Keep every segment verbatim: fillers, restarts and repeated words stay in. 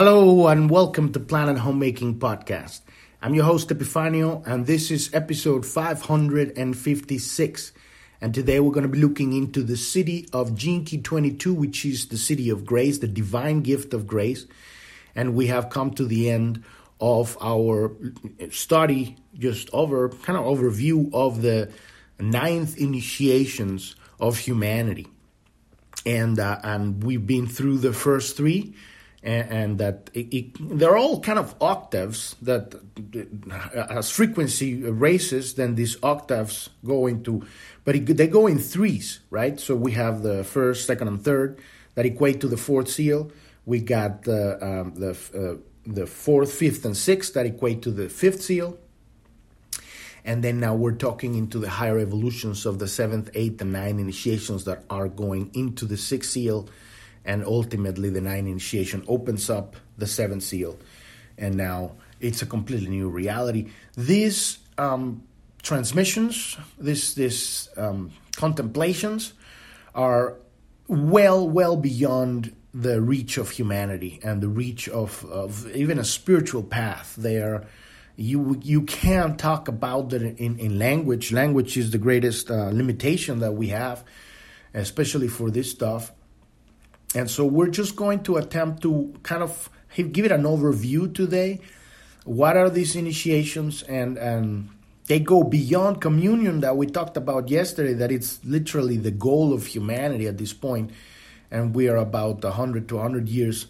Hello and welcome to Planet Homemaking Podcast. I'm your host Epifanio and this is episode five hundred fifty-six. And today we're going to be looking into the city of Gene Key twenty-two, which is the city of grace, the divine gift of grace. And we have come to the end of our study, just over, kind of overview of the ninth initiations of humanity. And, uh, and we've been through the first three. And, and that it, it, they're all kind of octaves that as frequency raises, then these octaves go into, but it, they go in threes, right? So we have the first, second, and third that equate to the fourth seal. We got the um, the uh, the fourth, fifth, and sixth that equate to the fifth seal. And then now we're talking into the higher evolutions of the seventh, eighth, and ninth initiations that are going into the sixth seal. And ultimately, the ninth initiation opens up the seventh seal. And now it's a completely new reality. These um, transmissions, these this, um, contemplations are well, well beyond the reach of humanity and the reach of, of even a spiritual path. They are, you, you can't talk about it in, in language. Language is the greatest uh, limitation that we have, especially for this stuff. And so we're just going to attempt to kind of give it an overview today. What are these initiations? And, and they go beyond communion that we talked about yesterday, that it's literally the goal of humanity at this point. And we are about one hundred to one hundred years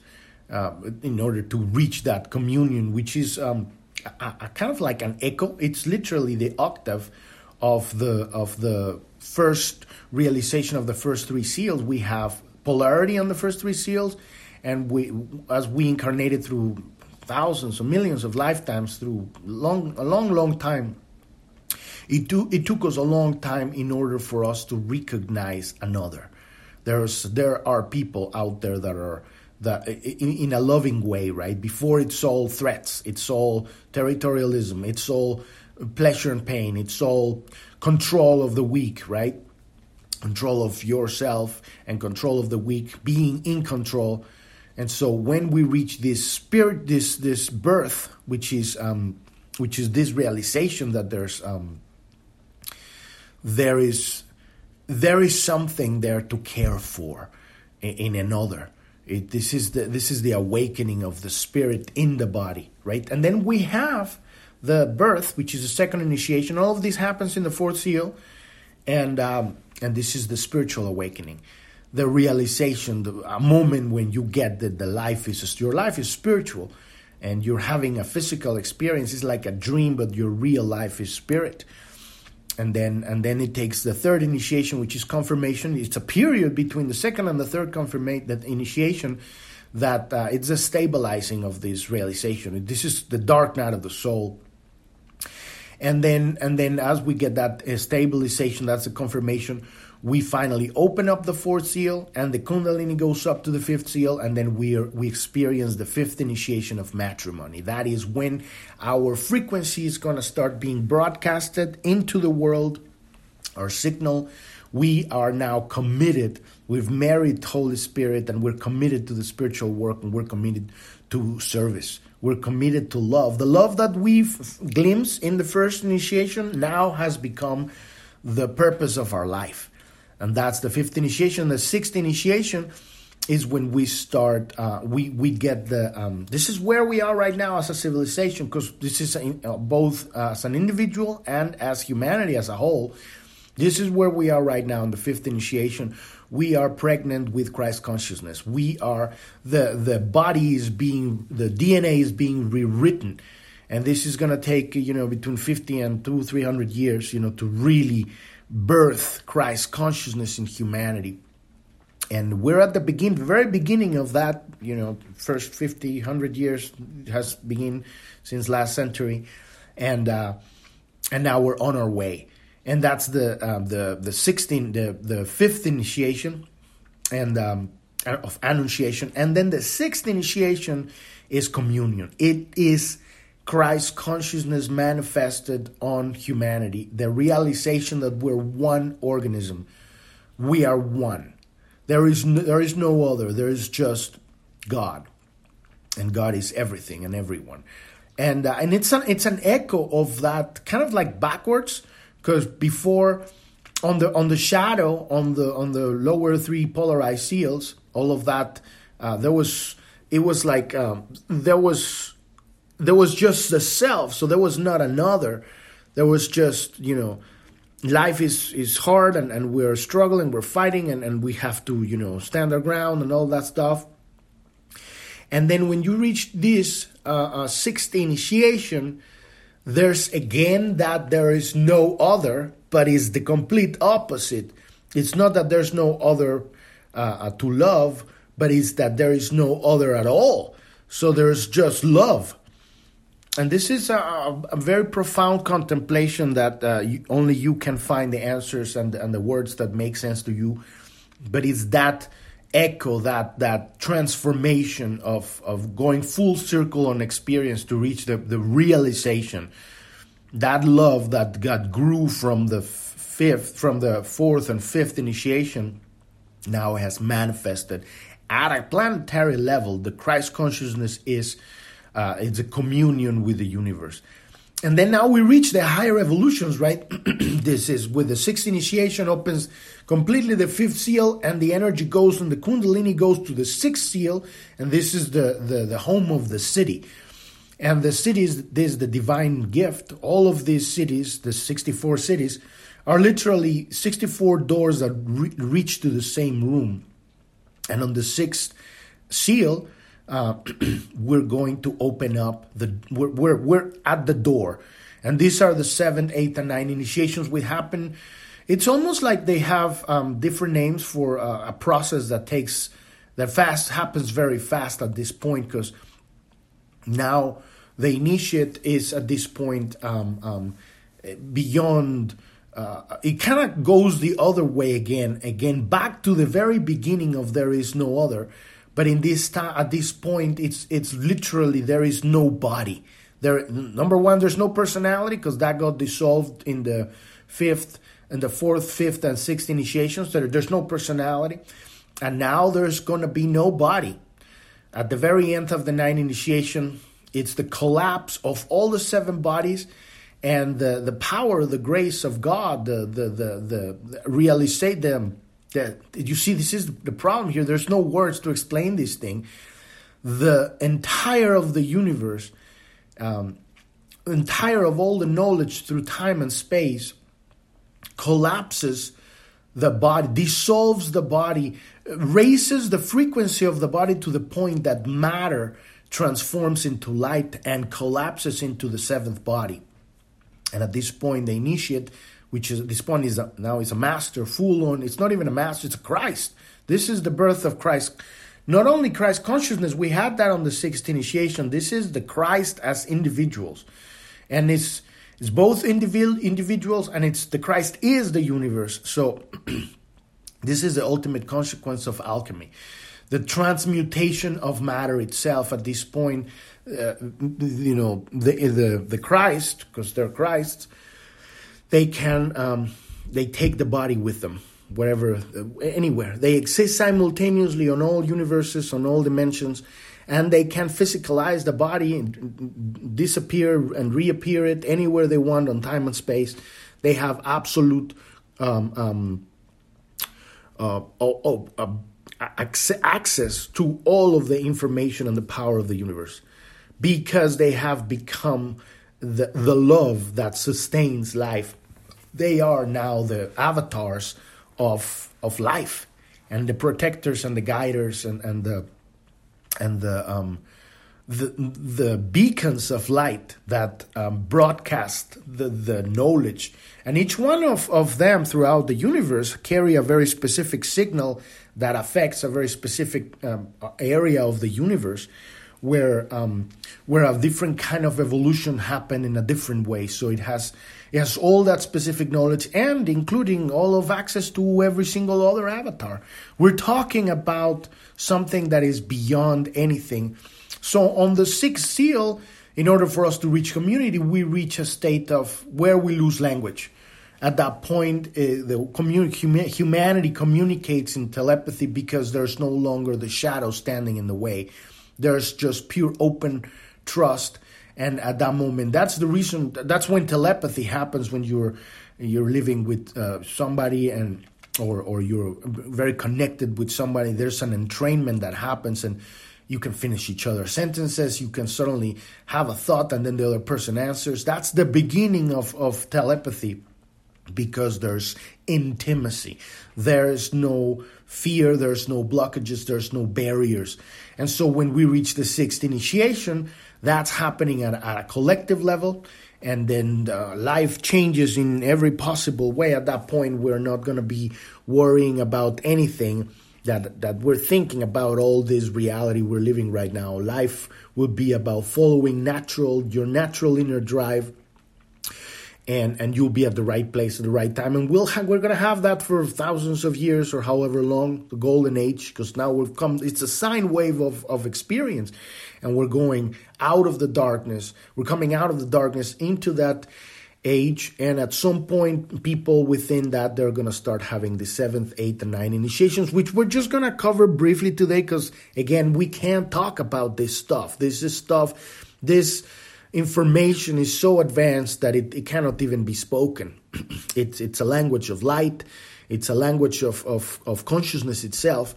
uh, in order to reach that communion, which is um, a, a kind of like an echo. It's literally the octave of the, of the first realization of the first three seals. We have polarity on the first three seals, and we, as we incarnated through thousands or millions of lifetimes, through long, a long, long time, it, to, it took us a long time in order for us to recognize another. There's there are people out there that are that in, in a loving way, right? Before it's all threats, it's all territorialism, it's all pleasure and pain, it's all control of the weak, right? Control of yourself and control of the weak, being in control. And so when we reach this spirit, this this birth, which is um, which is this realization that there's um, there is there is something there to care for in, in another. It, this is the this is the awakening of the spirit in the body, right? And then we have the birth, which is the second initiation. All of this happens in the fourth seal, and. Um, And this is the spiritual awakening, the realization, the, a moment when you get that the life is your life is spiritual, and you're having a physical experience. It's like a dream, but your real life is spirit. And then, and then it takes the third initiation, which is confirmation. It's a period between the second and the third confirmation, that initiation, that uh, it's a stabilizing of this realization. This is the dark night of the soul. And then, and then, as we get that stabilization, that's a confirmation. We finally open up the fourth seal, and the Kundalini goes up to the fifth seal, and then we are, we experience the fifth initiation of matrimony. That is when our frequency is going to start being broadcasted into the world. Our signal. We are now committed. We've married Holy Spirit, and we're committed to the spiritual work, and we're committed to service. We're committed to love. The love that we've glimpsed in the first initiation now has become the purpose of our life. And that's the fifth initiation. The sixth initiation is when we start, uh, we, we get the, um, this is where we are right now as a civilization, because this is a, uh, both uh, as an individual and as humanity as a whole. This is where we are right now in the fifth initiation. We are pregnant with Christ Consciousness. We are, the, the body is being, the D N A is being rewritten. And this is going to take, you know, between fifty and two, three hundred years, you know, to really birth Christ Consciousness in humanity. And we're at the begin, very beginning of that, you know, first fifty, one hundred years has begun since last century. And, uh, and now we're on our way. And that's the um, the the sixteenth, the the fifth initiation, and um, of annunciation, and then the sixth initiation is communion. It is Christ Consciousness manifested on humanity. The realization that we're one organism, we are one. There is no, there is no other. There is just God, and God is everything and everyone. And uh, and it's an it's an echo of that, kind of like backwards, because before on the on the shadow on the on the lower three polarized seals, all of that uh, there was it was like um, there was there was just the self, so there was not another. There was just, you know, life is is hard and, and we're struggling, we're fighting, and, and we have to, you know, stand our ground and all that stuff. And then when you reach this uh, uh, sixth initiation, there's again that there is no other, but it's the complete opposite. It's not that there's no other uh, uh, to love, but it's that there is no other at all. So there's just love. And this is a, a very profound contemplation that uh, you, only you can find the answers and, and the words that make sense to you. But it's that echo, that that transformation of, of going full circle on experience to reach the, the realization, that love that God grew from the fifth, from the fourth and fifth initiation, now has manifested at a planetary level. The Christ consciousness is uh, it's a communion with the universe, and then now we reach the higher evolutions. Right, this is with the sixth initiation opens completely the fifth seal, and the energy goes and the kundalini goes to the sixth seal, and this is the, the, the home of the city. And the cities, this is the divine gift. All of these cities, the sixty-four cities, are literally sixty-four doors that re- reach to the same room. And on the sixth seal, uh, we're going to open up, the. We're, we're, we're at the door. And these are the seven, eight, and nine initiations which happen. It's almost like they have um, different names for uh, a process that takes, that fast happens very fast at this point, because now the initiate is at this point um, um, beyond, uh, it kind of goes the other way again, again back to the very beginning of there is no other. But in this ta- at this point, it's it's literally there is no body. There, number one, there's no personality, because that got dissolved in the fifth, and the fourth, fifth, and sixth initiations. There, there's no personality. And now there's going to be no body. At the very end of the ninth initiation, it's the collapse of all the seven bodies, and the, the power, the grace of God, the the the, the, the realizate them. That, you see, this is the problem here. There's no words to explain this thing. The entire of the universe, um, entire of all the knowledge through time and space, collapses the body, dissolves the body, raises the frequency of the body to the point that matter transforms into light and collapses into the seventh body. And at this point, the initiate, which is at this point is a, now is a master, full on. It's not even a master, it's a Christ. This is the birth of Christ. Not only Christ consciousness, we had that on the sixth initiation. This is the Christ as individuals. And it's It's both individual individuals, and it's the Christ is the universe. So this is the ultimate consequence of alchemy. The transmutation of matter itself at this point, uh, you know, the the, the Christ, because they're Christs, they can, um, they take the body with them, wherever, anywhere. They exist simultaneously on all universes, on all dimensions, and they can physicalize the body and disappear and reappear it anywhere they want on time and space. They have absolute um, um, uh, oh, oh, uh, access to all of the information and the power of the universe, because they have become the, the love that sustains life. They are now the avatars of of life, and the protectors and the guiders and, and the and the um, the the beacons of light that um, broadcast the, the knowledge. And each one of, of them throughout the universe carry a very specific signal that affects a very specific um, area of the universe, where um, where a different kind of evolution happened in a different way. So it has it has all that specific knowledge, and including all of access to every single other avatar. We're talking about something that is beyond anything. So on the sixth seal, in order for us to reach community, we reach a state of where we lose language. At that point, uh, the commun- hum- humanity communicates in telepathy, because there's no longer the shadow standing in the way. There's just pure open trust. And at that moment, that's the reason, that's when telepathy happens, when you're you're living with uh, somebody and or or you're very connected with somebody. There's an entrainment that happens, and you can finish each other's sentences. You can suddenly have a thought, and then the other person answers. That's the beginning of, of telepathy, because there's intimacy. There is no fear. There's no blockages. There's no barriers. And so when we reach the sixth initiation, that's happening at, at a collective level. And then uh, life changes in every possible way. At that point, we're not going to be worrying about anything that that we're thinking about, all this reality we're living right now. Life will be about following natural, your natural inner drive, and and you'll be at the right place at the right time. And we'll ha- we're going to have that for thousands of years, or however long, the golden age, because now we've come, it's a sine wave of, of experience. And we're going out of the darkness. We're coming out of the darkness into that age. And at some point, people within that, they're going to start having the seventh, eighth, and ninth initiations, which we're just going to cover briefly today, because, again, we can't talk about this stuff. This is stuff, this information is so advanced that it, it cannot even be spoken. It's it's a language of light. It's a language of, of, of consciousness itself.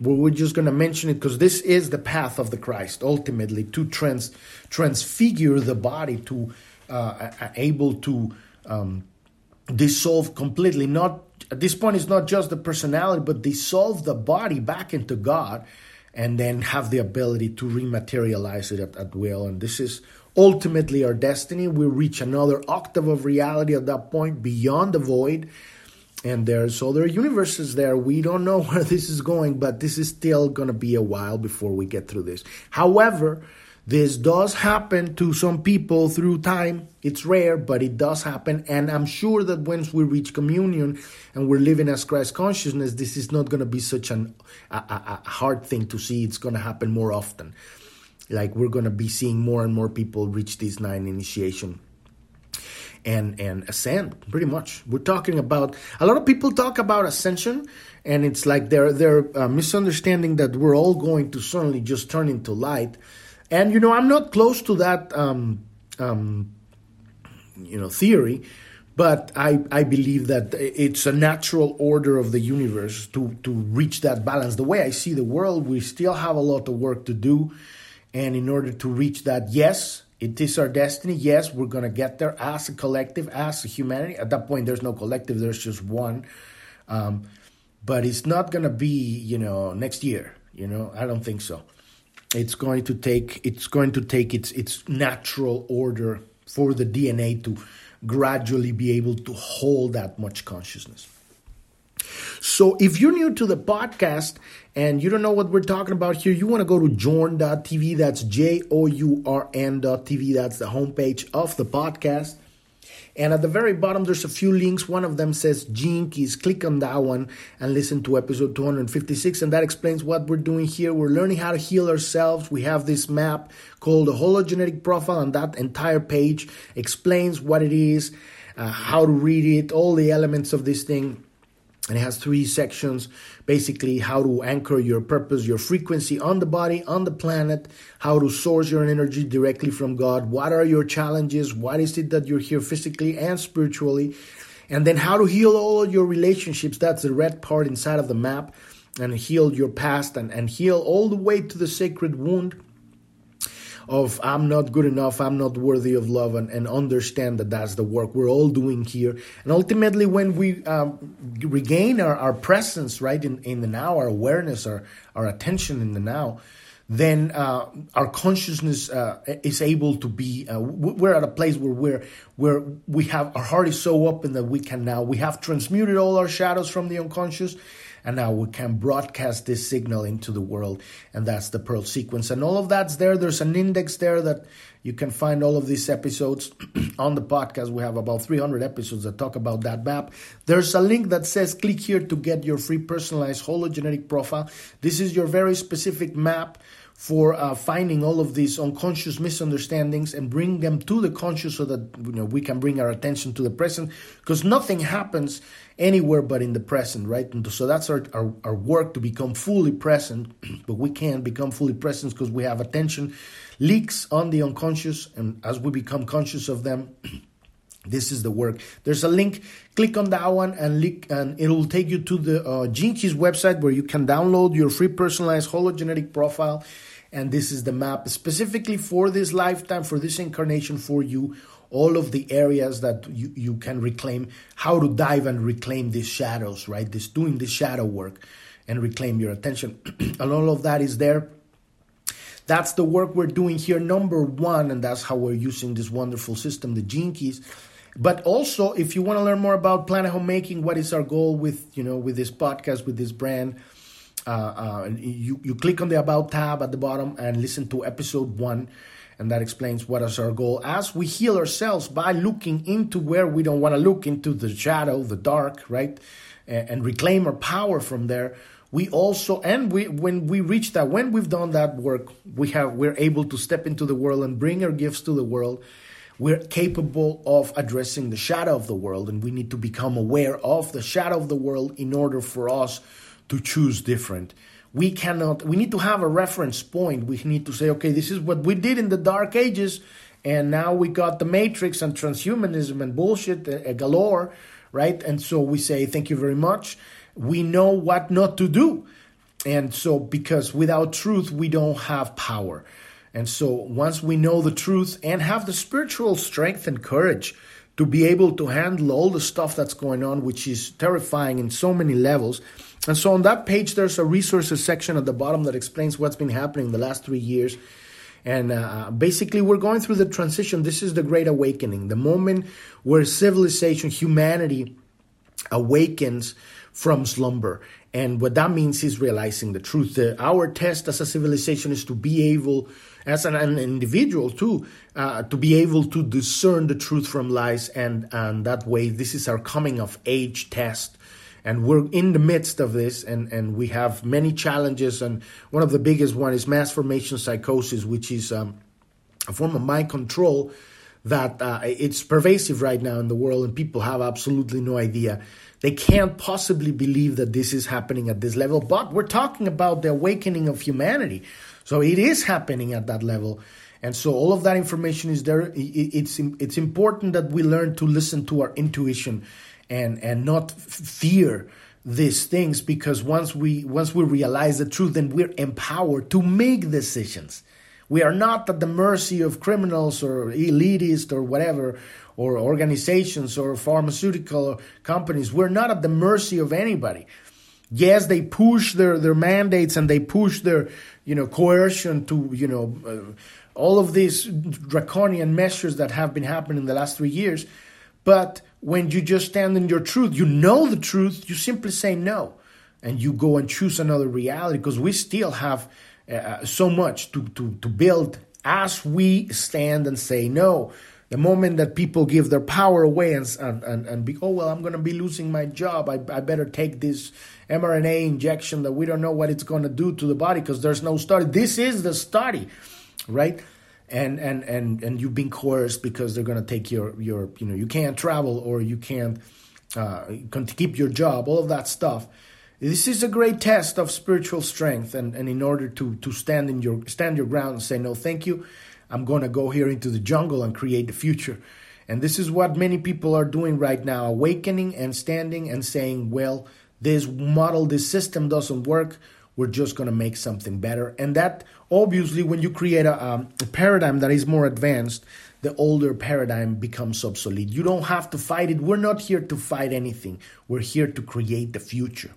We're just going to mention it because this is the path of the Christ, ultimately, to trans, transfigure the body, to uh, able to um, dissolve completely. Not at this point, it's not just the personality, but dissolve the body back into God, and then have the ability to rematerialize it at, at will. And this is ultimately our destiny. We reach another octave of reality at that point, beyond the void. And there's other universes there. We don't know where this is going, but this is still going to be a while before we get through this. However, this does happen to some people through time. It's rare, but it does happen. And I'm sure that once we reach communion and we're living as Christ consciousness, this is not going to be such an, a, a, a hard thing to see. It's going to happen more often. Like, we're going to be seeing more and more people reach this nine initiation and and ascend, pretty much. We're talking about, a lot of people talk about ascension, and it's like they're, they're uh, misunderstanding that we're all going to suddenly just turn into light. And, you know, I'm not close to that, um, um, you know, theory, but I, I believe that it's a natural order of the universe to, to reach that balance. The way I see the world, we still have a lot of work to do. And in order to reach that, yes, it is our destiny. Yes, we're going to get there as a collective, as a humanity. At that point, there's no collective. There's just one. Um, but it's not going to be, you know, next year. You know, I don't think so. It's going to take it's going to take its its natural order for the D N A to gradually be able to hold that much consciousness. So if you're new to the podcast and you don't know what we're talking about here, you want to go to journ dot t v. That's J O U R N dot T V. That's the homepage of the podcast. And at the very bottom, there's a few links. One of them says Gene Keys. Click on that one and listen to episode two fifty-six. And that explains what we're doing here. We're learning how to heal ourselves. We have this map called the Hologenetic Profile, and that entire page explains what it is, uh, how to read it, all the elements of this thing. And it has three sections, basically how to anchor your purpose, your frequency on the body, on the planet, how to source your energy directly from God, what are your challenges, what is it that you're here physically and spiritually, and then how to heal all your relationships. That's the red part inside of the map, and heal your past and, and heal all the way to the sacred wound of I'm not good enough, I'm not worthy of love, and, and understand that that's the work we're all doing here. And ultimately, when we um, regain our, our presence, right, in, in the now, our awareness, our, our attention in the now, then uh, our consciousness uh, is able to be, uh, we're at a place where we're, where we have, our heart is so open that we can now, we have transmuted all our shadows from the unconscious, and now we can broadcast this signal into the world, and that's the Pearl Sequence. And all of that's there. There's an index there that you can find all of these episodes on the podcast. We have about three hundred episodes that talk about that map. There's a link that says click here to get your free personalized hologenetic profile. This is your very specific map for uh, finding all of these unconscious misunderstandings and bring them to the conscious so that, you know, we can bring our attention to the present, because nothing happens anywhere but in the present, right? And so that's our, our, our work, to become fully present, but we can't become fully present because we have attention leaks on the unconscious, and as we become conscious of them, this is the work. There's a link. Click on that one and, link, and it'll take you to the uh, Gene Keys website where you can download your free personalized hologenetic profile. And this is the map specifically for this lifetime, for this incarnation, for you. All of the areas that you, you can reclaim, how to dive and reclaim these shadows, right? This doing the shadow work and reclaim your attention. And all of that is there. That's the work we're doing here, number one, and that's how we're using this wonderful system, the Gene Keys. But also, if you want to learn more about Planet Homemaking, what is our goal with, you know, with this podcast, with this brand, uh, uh, you, you click on the About tab at the bottom and listen to episode one, and that explains what is our goal as we heal ourselves by looking into where we don't want to look, into the shadow, the dark, right, and, and reclaim our power from there. We also, and we, when we reach that, when we've done that work, we have, we're able to step into the world and bring our gifts to the world. We're capable of addressing the shadow of the world, and we need to become aware of the shadow of the world in order for us to choose different. We cannot, we need to have a reference point. We need to say, okay, this is what we did in the Dark Ages, and now we got the Matrix and transhumanism and bullshit uh, galore, right? And so we say, thank you very much. We know what not to do. And so, because without truth, we don't have power. And so once we know the truth and have the spiritual strength and courage to be able to handle all the stuff that's going on, which is terrifying in so many levels. And so on that page, there's a resources section at the bottom that explains what's been happening the last three years. And uh, basically, we're going through the transition. This is the Great Awakening, the moment where civilization, humanity awakens from slumber. And what that means is realizing the truth. Uh, our test as a civilization is to be able, as an, an individual too, uh, to be able to discern the truth from lies. And, and that way, this is our coming of age test. And we're in the midst of this, and, and we have many challenges. And one of the biggest one is mass formation psychosis, which is um, a form of mind control that uh, it's pervasive right now in the world, and people have absolutely no idea. They can't possibly believe that this is happening at this level, but we're talking about the awakening of humanity. So it is happening at that level. And so all of that information is there. It's it's important that we learn to listen to our intuition and, and not fear these things, because once we once we realize the truth, then we're empowered to make decisions. We are not at the mercy of criminals or elitists or whatever, or organizations or pharmaceutical companies. We're not at the mercy of anybody. Yes, they push their, their mandates and they push their, you know, coercion to, you know, uh, all of these draconian measures that have been happening in the last three years. But when you just stand in your truth, you know the truth, you simply say no. And you go and choose another reality, because we still have Uh, so much to, to, to build as we stand and say no. The moment that people give their power away and and, and be, oh, well, I'm going to be losing my job. I, I better take this M R N A injection that we don't know what it's going to do to the body because there's no study. This is the study, right? And and and, and you've been coerced because they're going to take your, your, you know, you can't travel or you can't uh, keep your job, all of that stuff. This is a great test of spiritual strength, and, and in order to, to stand in your stand your ground and say, no, thank you, I'm going to go here into the jungle and create the future. And this is what many people are doing right now, awakening and standing and saying, well, this model, this system doesn't work. We're just going to make something better. And that, obviously, when you create a, um, a paradigm that is more advanced, the older paradigm becomes obsolete. You don't have to fight it. We're not here to fight anything. We're here to create the future.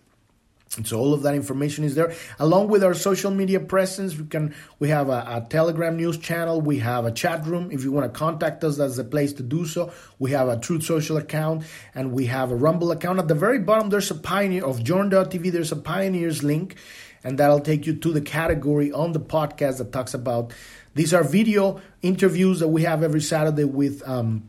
And so all of that information is there, along with our social media presence. We can we have a, a Telegram news channel. We have a chat room. If you want to contact us, that's the place to do so. We have a Truth Social account, and we have a Rumble account. At the very bottom, there's a pioneer of journ dot t v. There's a pioneers link, and that'll take you to the category on the podcast that talks about. These are video interviews that we have every Saturday with um,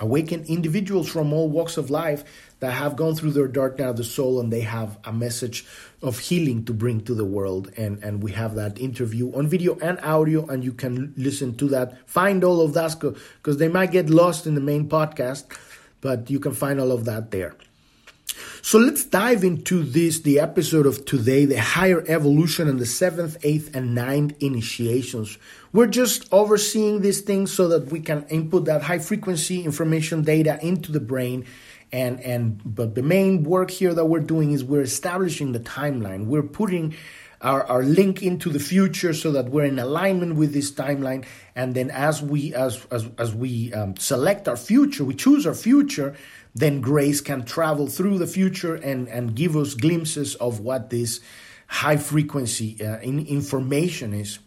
awaken individuals from all walks of life that have gone through their dark night of the soul, and they have a message of healing to bring to the world. And, and we have that interview on video and audio, and you can listen to that. Find all of that, because they might get lost in the main podcast, but you can find all of that there. So let's dive into this, the episode of today, the higher evolution and the seventh, eighth, and ninth initiations. We're just overseeing these things so that we can input that high frequency information data into the brain. And, and but the main work here that we're doing is we're establishing the timeline. We're putting our, our link into the future so that we're in alignment with this timeline. And then as we as as, as we um, select our future, we choose our future, then grace can travel through the future and, and give us glimpses of what this high frequency uh, in, information is.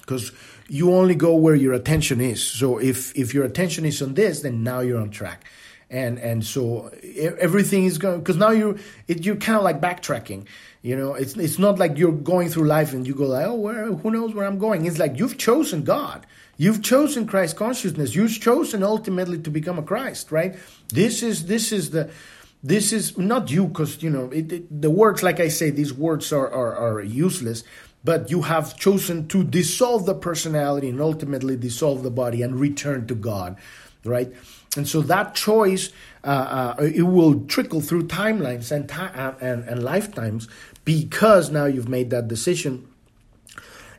Because you only go where your attention is. So if, if your attention is on this, then now you're on track. And and so everything is going, because now you're, it, you're kind of like backtracking. You know, it's it's not like you're going through life and you go like, oh, where, who knows where I'm going. It's like you've chosen God. You've chosen Christ consciousness. You've chosen ultimately to become a Christ, right? This is this is the this is not you, because you know it, it, the words. Like I say, these words are, are are useless. But you have chosen to dissolve the personality and ultimately dissolve the body and return to God, right? And so that choice uh, uh, it will trickle through timelines and, ta- and and lifetimes, because now you've made that decision.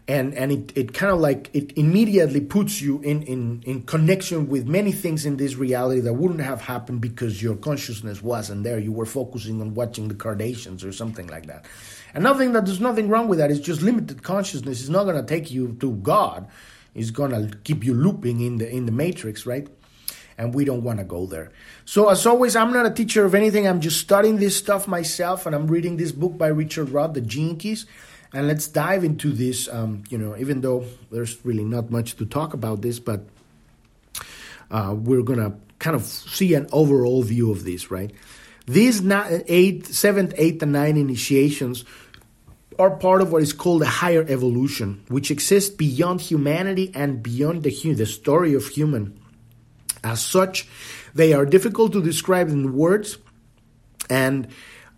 And and it, it kind of like it immediately puts you in, in, in connection with many things in this reality that wouldn't have happened because your consciousness wasn't there. You were focusing on watching the Kardashians or something like that. And nothing that there's nothing wrong with that. It's just limited consciousness. It's not going to take you to God. It's going to keep you looping in the in the matrix, right? And we don't want to go there. So as always, I'm not a teacher of anything. I'm just studying this stuff myself, and I'm reading this book by Richard Rudd, The Gene Keys. And let's dive into this, um, you know, even though there's really not much to talk about this, but uh, we're going to kind of see an overall view of this, right? These eight, seventh, eighth, and ninth initiations are part of what is called a higher evolution, which exists beyond humanity and beyond the, hu- the story of human. As such, they are difficult to describe in words, and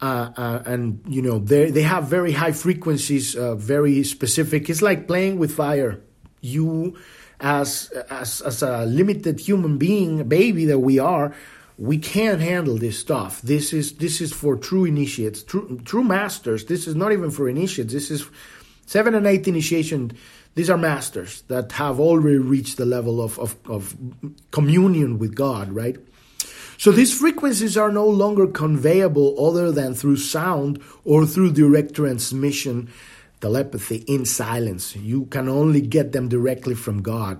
Uh, uh, and, you know, they have very high frequencies, uh, very specific. It's like playing with fire. You, as, as as a limited human being, baby that we are, we can't handle this stuff. This is this is for true initiates, true, true masters. This is not even for initiates. This is seven and eight initiation. These are masters that have already reached the level of, of, of communion with God, right? So these frequencies are no longer conveyable other than through sound or through direct transmission, telepathy, in silence. You can only get them directly from God.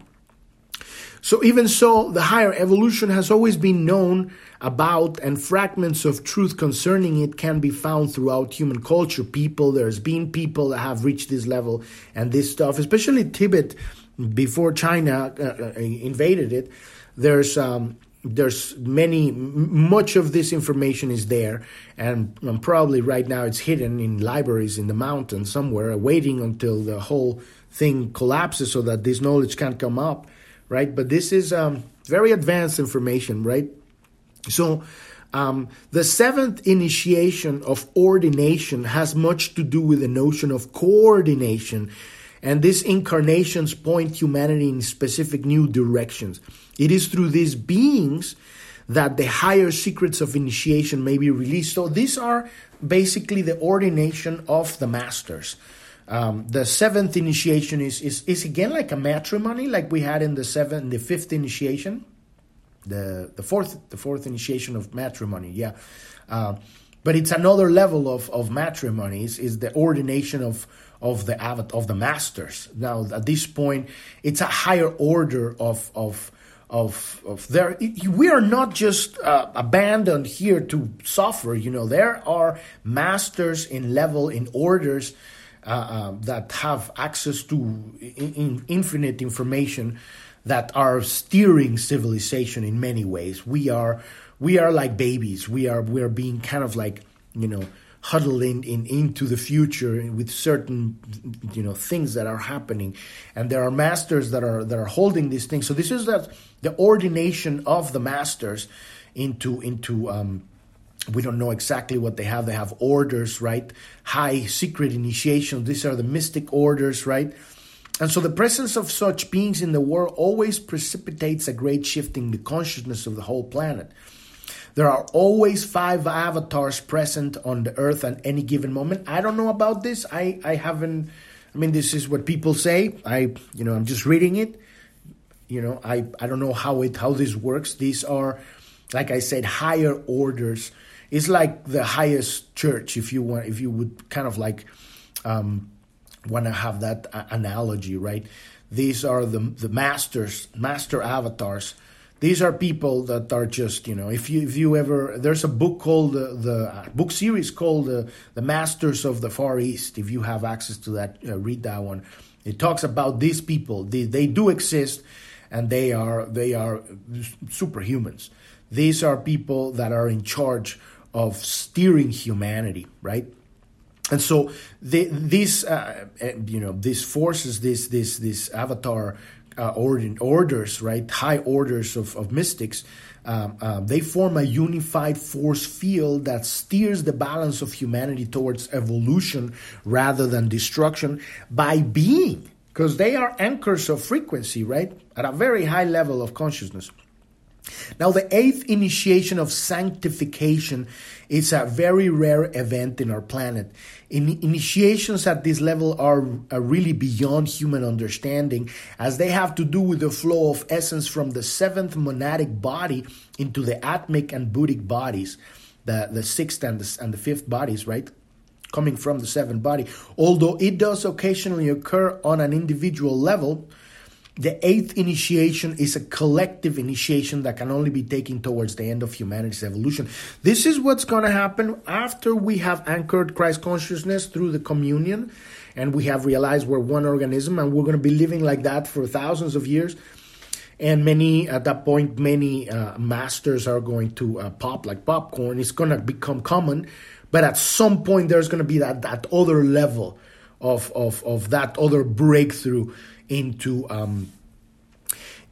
So even so, the higher evolution has always been known about, and fragments of truth concerning it can be found throughout human culture. People, there's been people that have reached this level, and this stuff, especially Tibet, before China uh, invaded it, there's... Um, There's many, much of this information is there, and, and probably right now it's hidden in libraries in the mountains somewhere, waiting until the whole thing collapses so that this knowledge can come up, right? But this is um, very advanced information, right? So um, the seventh initiation of ordination has much to do with the notion of coordination. And these incarnations point humanity in specific new directions. It is through these beings that the higher secrets of initiation may be released. So these are basically the ordination of the masters. Um, the seventh initiation is, is is again like a matrimony, like we had in the seventh, the fifth initiation, the the fourth, the fourth initiation of matrimony. Yeah, uh, but it's another level of of matrimonies. Is the ordination of of the of the masters. Now at this point, it's a higher order of of of of there. We are not just uh, abandoned here to suffer. You know, there are masters in level in orders uh, uh, that have access to in, in infinite information that are steering civilization in many ways. We are we are like babies. We are we are being kind of like, you know, huddled in, in into the future with certain, you know, things that are happening, and there are masters that are that are holding these things. So this is that the ordination of the masters into into. Um, We don't know exactly what they have. They have orders, right? High secret initiations. These are the mystic orders, right? And so the presence of such beings in the world always precipitates a great shift in the consciousness of the whole planet. There are always five avatars present on the earth at any given moment. I don't know about this. I, I haven't, I mean, this is what people say. I, you know, I'm just reading it. You know, I, I don't know how it, how this works. These are, like I said, higher orders. It's like the highest church, if you want, if you would kind of like um, want to have that uh, analogy, right? These are the the masters, master avatars. These are people that are just, you know, if you if you ever, there's a book called the, the book series called the, the Masters of the Far East. If you have access to that, uh, read that one. It talks about these people. They they do exist, and they are they are superhumans. These are people that are in charge of steering humanity, right? And so the, these, uh, you know, these forces, these these these avatar uh, ordin, orders, right? High orders of of mystics, um, uh, they form a unified force field that steers the balance of humanity towards evolution rather than destruction by being, because they are anchors of frequency, right? At a very high level of consciousness. Now, the eighth initiation of sanctification is a very rare event in our planet. In- initiations at this level are, are really beyond human understanding, as they have to do with the flow of essence from the seventh monadic body into the atmic and buddhic bodies, the, the sixth and the, and the fifth bodies, right? Coming from the seventh body. Although it does occasionally occur on an individual level, the eighth initiation is a collective initiation that can only be taken towards the end of humanity's evolution. This is what's going to happen after we have anchored Christ consciousness through the communion, and we have realized we're one organism, and we're going to be living like that for thousands of years. And many, at that point, many uh, masters are going to uh, pop like popcorn. It's going to become common, but at some point there's going to be that, that other level of, of, of that other breakthrough into um,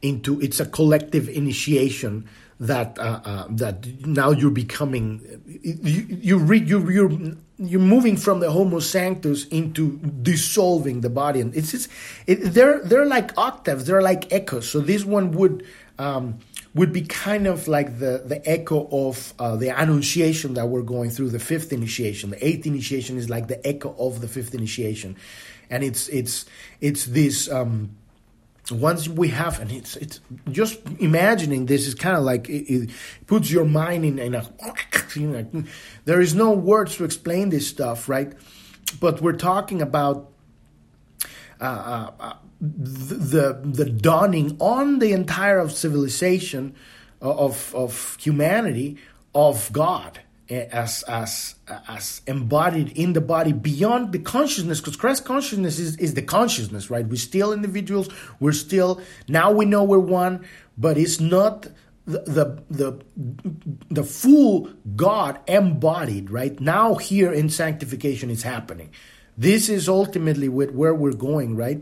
into it's a collective initiation that uh, uh, that now you're becoming you you re, you you're you're moving from the homo sanctus into dissolving the body, and it's it's it, they're they're like octaves, they're like echoes. So this one would um, would be kind of like the the echo of uh, the Annunciation that we're going through, the fifth initiation. The eighth initiation is like the echo of the fifth initiation. And it's it's it's this um, once we have, and it's it's just imagining this is kind of like it, it puts your mind in, in a. You know, there is no words to explain this stuff, right? But we're talking about uh, uh, the the dawning on the entire of civilization, of of humanity, of God. As as as embodied in the body beyond the consciousness, because Christ consciousness is, is the consciousness, right? We're still individuals. We're still, now we know we're one, but it's not the the the, the full God embodied, right? Now here in sanctification is happening. This is ultimately with where we're going, right?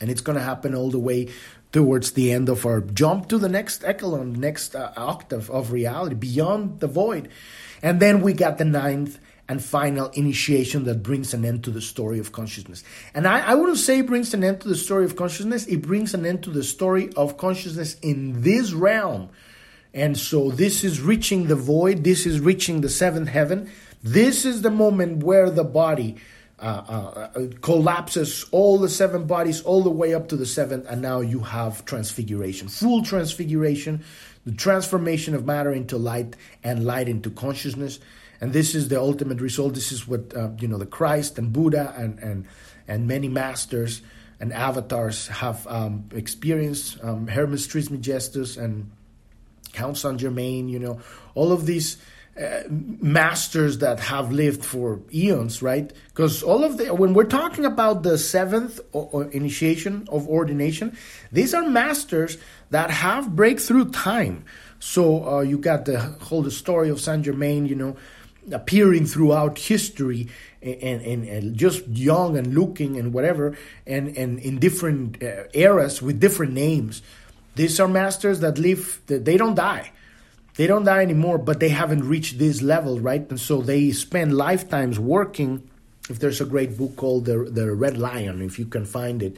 And it's going to happen all the way towards the end of our jump to the next echelon, next uh, octave of reality, beyond the void. And then we got the ninth and final initiation that brings an end to the story of consciousness. And I, I wouldn't say brings an end to the story of consciousness. It brings an end to the story of consciousness in this realm. And so this is reaching the void. This is reaching the seventh heaven. This is the moment where the body Uh, uh, collapses all the seven bodies all the way up to the seventh, and now you have transfiguration, full transfiguration, the transformation of matter into light and light into consciousness. And this is the ultimate result. This is what uh, you know the Christ and Buddha and and and many masters and avatars have um, experienced. Um, Hermes Trismegistus and Count Saint Germain, you know, all of these. Uh, masters that have lived for eons, right? Because all of the, when we're talking about the seventh or, or initiation of ordination, these are masters that have breakthrough time. So uh, you got the whole the story of Saint Germain, you know, appearing throughout history, and, and, and just young and looking and whatever, and, and in different uh, eras with different names. These are masters that live, they don't die. They don't die anymore, but they haven't reached this level, right? And so they spend lifetimes working. If there's a great book called The, the Red Lion, if you can find it,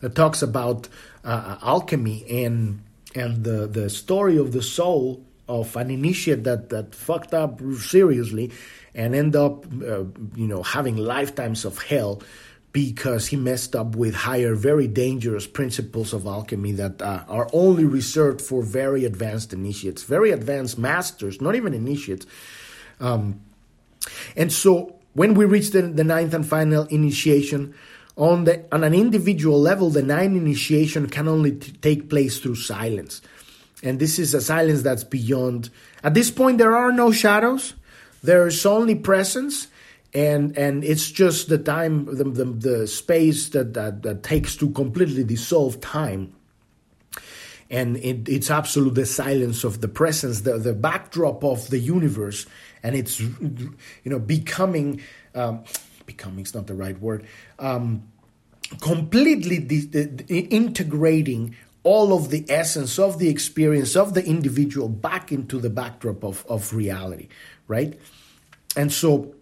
that talks about uh, alchemy and and the, the story of the soul of an initiate that, that fucked up seriously and end up, uh, you know, having lifetimes of hell because he messed up with higher, very dangerous principles of alchemy that uh, are only reserved for very advanced initiates, very advanced masters, not even initiates. Um, and so when we reach the, the ninth and final initiation, on, the, on an individual level, the ninth initiation can only t- take place through silence. And this is a silence that's beyond. At this point, there are no shadows. There is only presence. And and it's just the time, the the, the space that, that, that takes to completely dissolve time. And it, it's absolute the silence of the presence, the, the backdrop of the universe. And it's, you know, becoming, um, becoming is not the right word, um, completely de- de- de- integrating all of the essence of the experience of the individual back into the backdrop of, of reality, right? And so,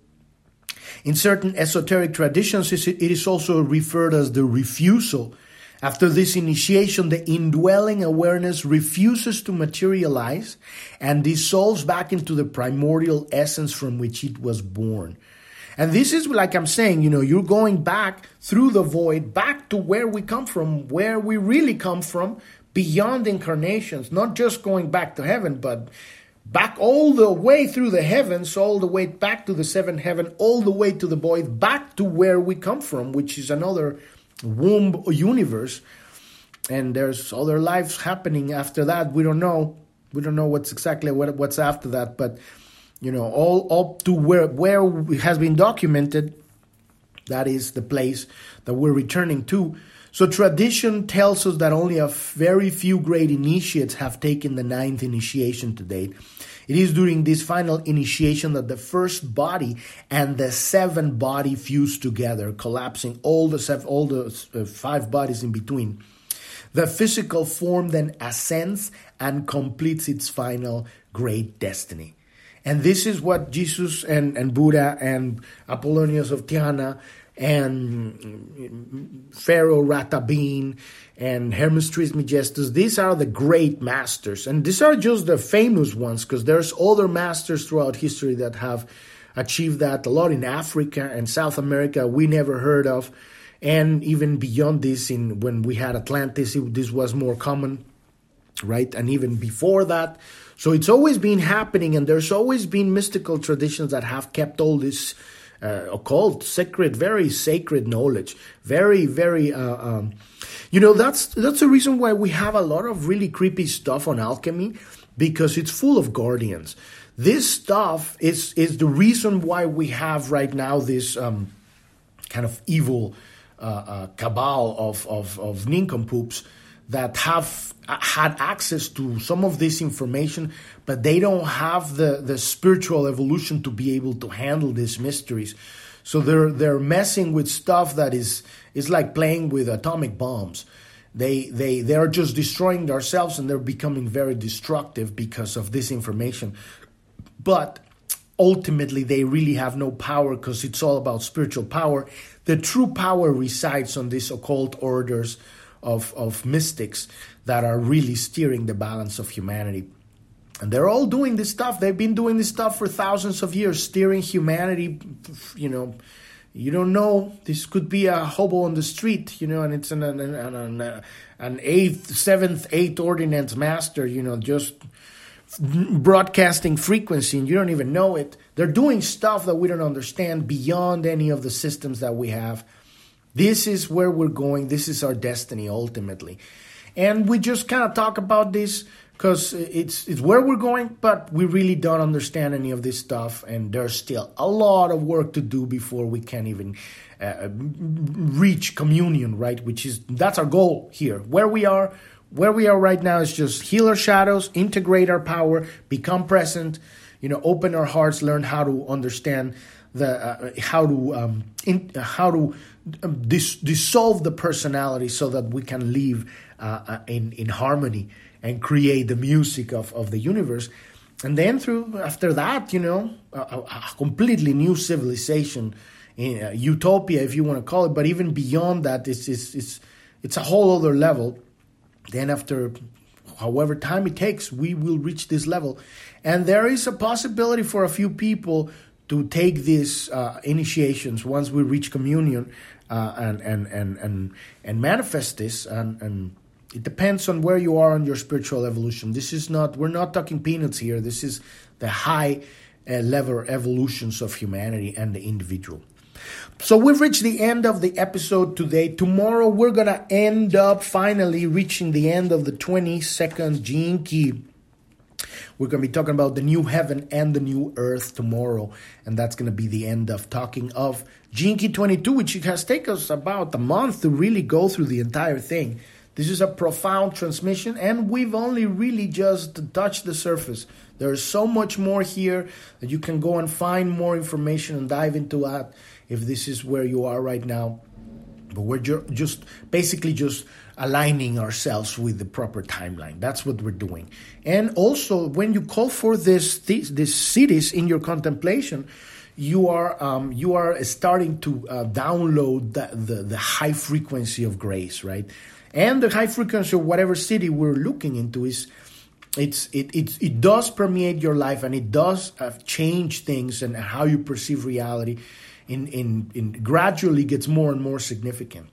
in certain esoteric traditions, it is also referred as the refusal. After this initiation, the indwelling awareness refuses to materialize and dissolves back into the primordial essence from which it was born. And this is, like I'm saying, you know, you're going back through the void, back to where we come from, where we really come from, beyond incarnations, not just going back to heaven, but back all the way through the heavens, all the way back to the seventh heaven, all the way to the void, back to where we come from, which is another womb universe. And there's other lives happening after that. We don't know. We don't know what's exactly what, what's after that. But, you know, all up to where, where it has been documented, that is the place that we're returning to. So tradition tells us that only a very few great initiates have taken the ninth initiation to date. It is during this final initiation that the first body and the seven body fuse together, collapsing all the seven, all the five bodies in between. The physical form then ascends and completes its final great destiny. And this is what Jesus and, and Buddha and Apollonius of Tyana and Pharaoh Ratabin and Hermes Trismegistus, these are the great masters. And these are just the famous ones, because there's other masters throughout history that have achieved that, a lot in Africa and South America we never heard of. And even beyond this, in when we had Atlantis, it, this was more common, right? And even before that. So it's always been happening, and there's always been mystical traditions that have kept all this Uh, occult, secret, very sacred knowledge, very, very, uh, um, you know, that's that's the reason why we have a lot of really creepy stuff on alchemy, because it's full of guardians. This stuff is is the reason why we have right now this um, kind of evil uh, uh, cabal of, of, of nincompoops that have had access to some of this information, but they don't have the, the spiritual evolution to be able to handle these mysteries. So they're they're messing with stuff that is is like playing with atomic bombs. They they they are just destroying themselves, and they're becoming very destructive because of this information. But ultimately, they really have no power, because it's all about spiritual power. The true power resides on these occult orders Of, of mystics that are really steering the balance of humanity. And they're all doing this stuff. They've been doing this stuff for thousands of years, steering humanity. You know, you don't know. This could be a hobo on the street, you know, and it's an an an, an, an eighth, seventh, eighth ordinance master, you know, just broadcasting frequency, and you don't even know it. They're doing stuff that we don't understand, beyond any of the systems that we have. This is where we're going. This is our destiny, ultimately. And we just kind of talk about this because it's it's where we're going, but we really don't understand any of this stuff. And there's still a lot of work to do before we can even uh, reach communion, right? Which is, that's our goal here. Where we are, where we are right now is just heal our shadows, integrate our power, become present, you know, open our hearts, learn how to understand the uh, how to um, in, uh, how to um, dis- dissolve the personality so that we can live uh, in in harmony and create the music of, of the universe. And then through after that, you know, a, a completely new civilization, uh, utopia, if you want to call it. But even beyond that, it's it's it's it's a whole other level. Then after however time it takes, we will reach this level. And there is a possibility for a few people to take these uh, initiations once we reach communion uh, and, and, and, and, and manifest this. And, and it depends on where you are on your spiritual evolution. This is not, we're not talking peanuts here. This is the high uh, level evolutions of humanity and the individual. So we've reached the end of the episode today. Tomorrow we're going to end up finally reaching the end of the twenty-second Gene Key. We're going to be talking about the new heaven and the new earth tomorrow. And that's going to be the end of talking of Gene Key twenty-two, which has taken us about a month to really go through the entire thing. This is a profound transmission, and we've only really just touched the surface. There is so much more here that you can go and find more information and dive into that if this is where you are right now. But we're ju- just basically just aligning ourselves with the proper timeline. That's what we're doing. And also, when you call for this, this, this cities in your contemplation, you are um, you are starting to uh, download the, the, the high frequency of grace, right? And the high frequency of whatever city we're looking into is, it's it it it does permeate your life, and it does uh, change things and how you perceive reality. In in in gradually gets more and more significant.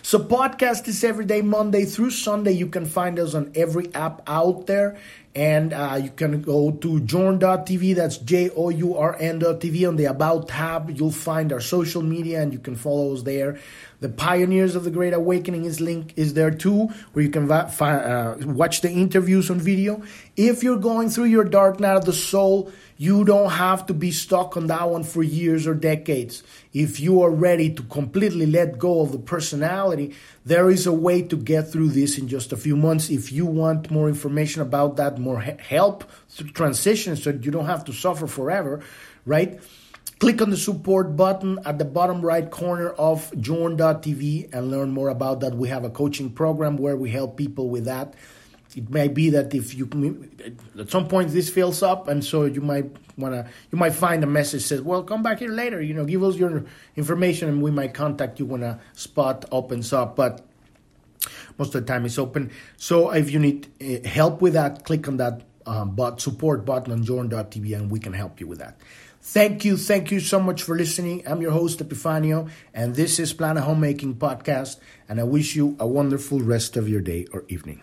So podcast is every day, Monday through Sunday. You can find us on every app out there. And uh, you can go to journ dot t v, that's J O U R N dot T V. On the About tab, you'll find our social media, and you can follow us there. The Pioneers of the Great Awakening is link is there too, where you can va- fi- uh, watch the interviews on video. If you're going through your Dark Night of the Soul, you don't have to be stuck on that one for years or decades. If you are ready to completely let go of the personality, there is a way to get through this in just a few months. If you want more information about that, more help to transition so you don't have to suffer forever, right? Click on the support button at the bottom right corner of journ dot t v and learn more about that. We have a coaching program where we help people with that. It may be that if you at some point this fills up, and so you might want to, you might find a message says, "Well, come back here later. You know, give us your information, and we might contact you when a spot opens up." But most of the time, it's open. So if you need help with that, click on that um, but support button on journ dot t v, and we can help you with that. Thank you, thank you so much for listening. I'm your host Epifanio, and this is Planet Homemaking Podcast. And I wish you a wonderful rest of your day or evening.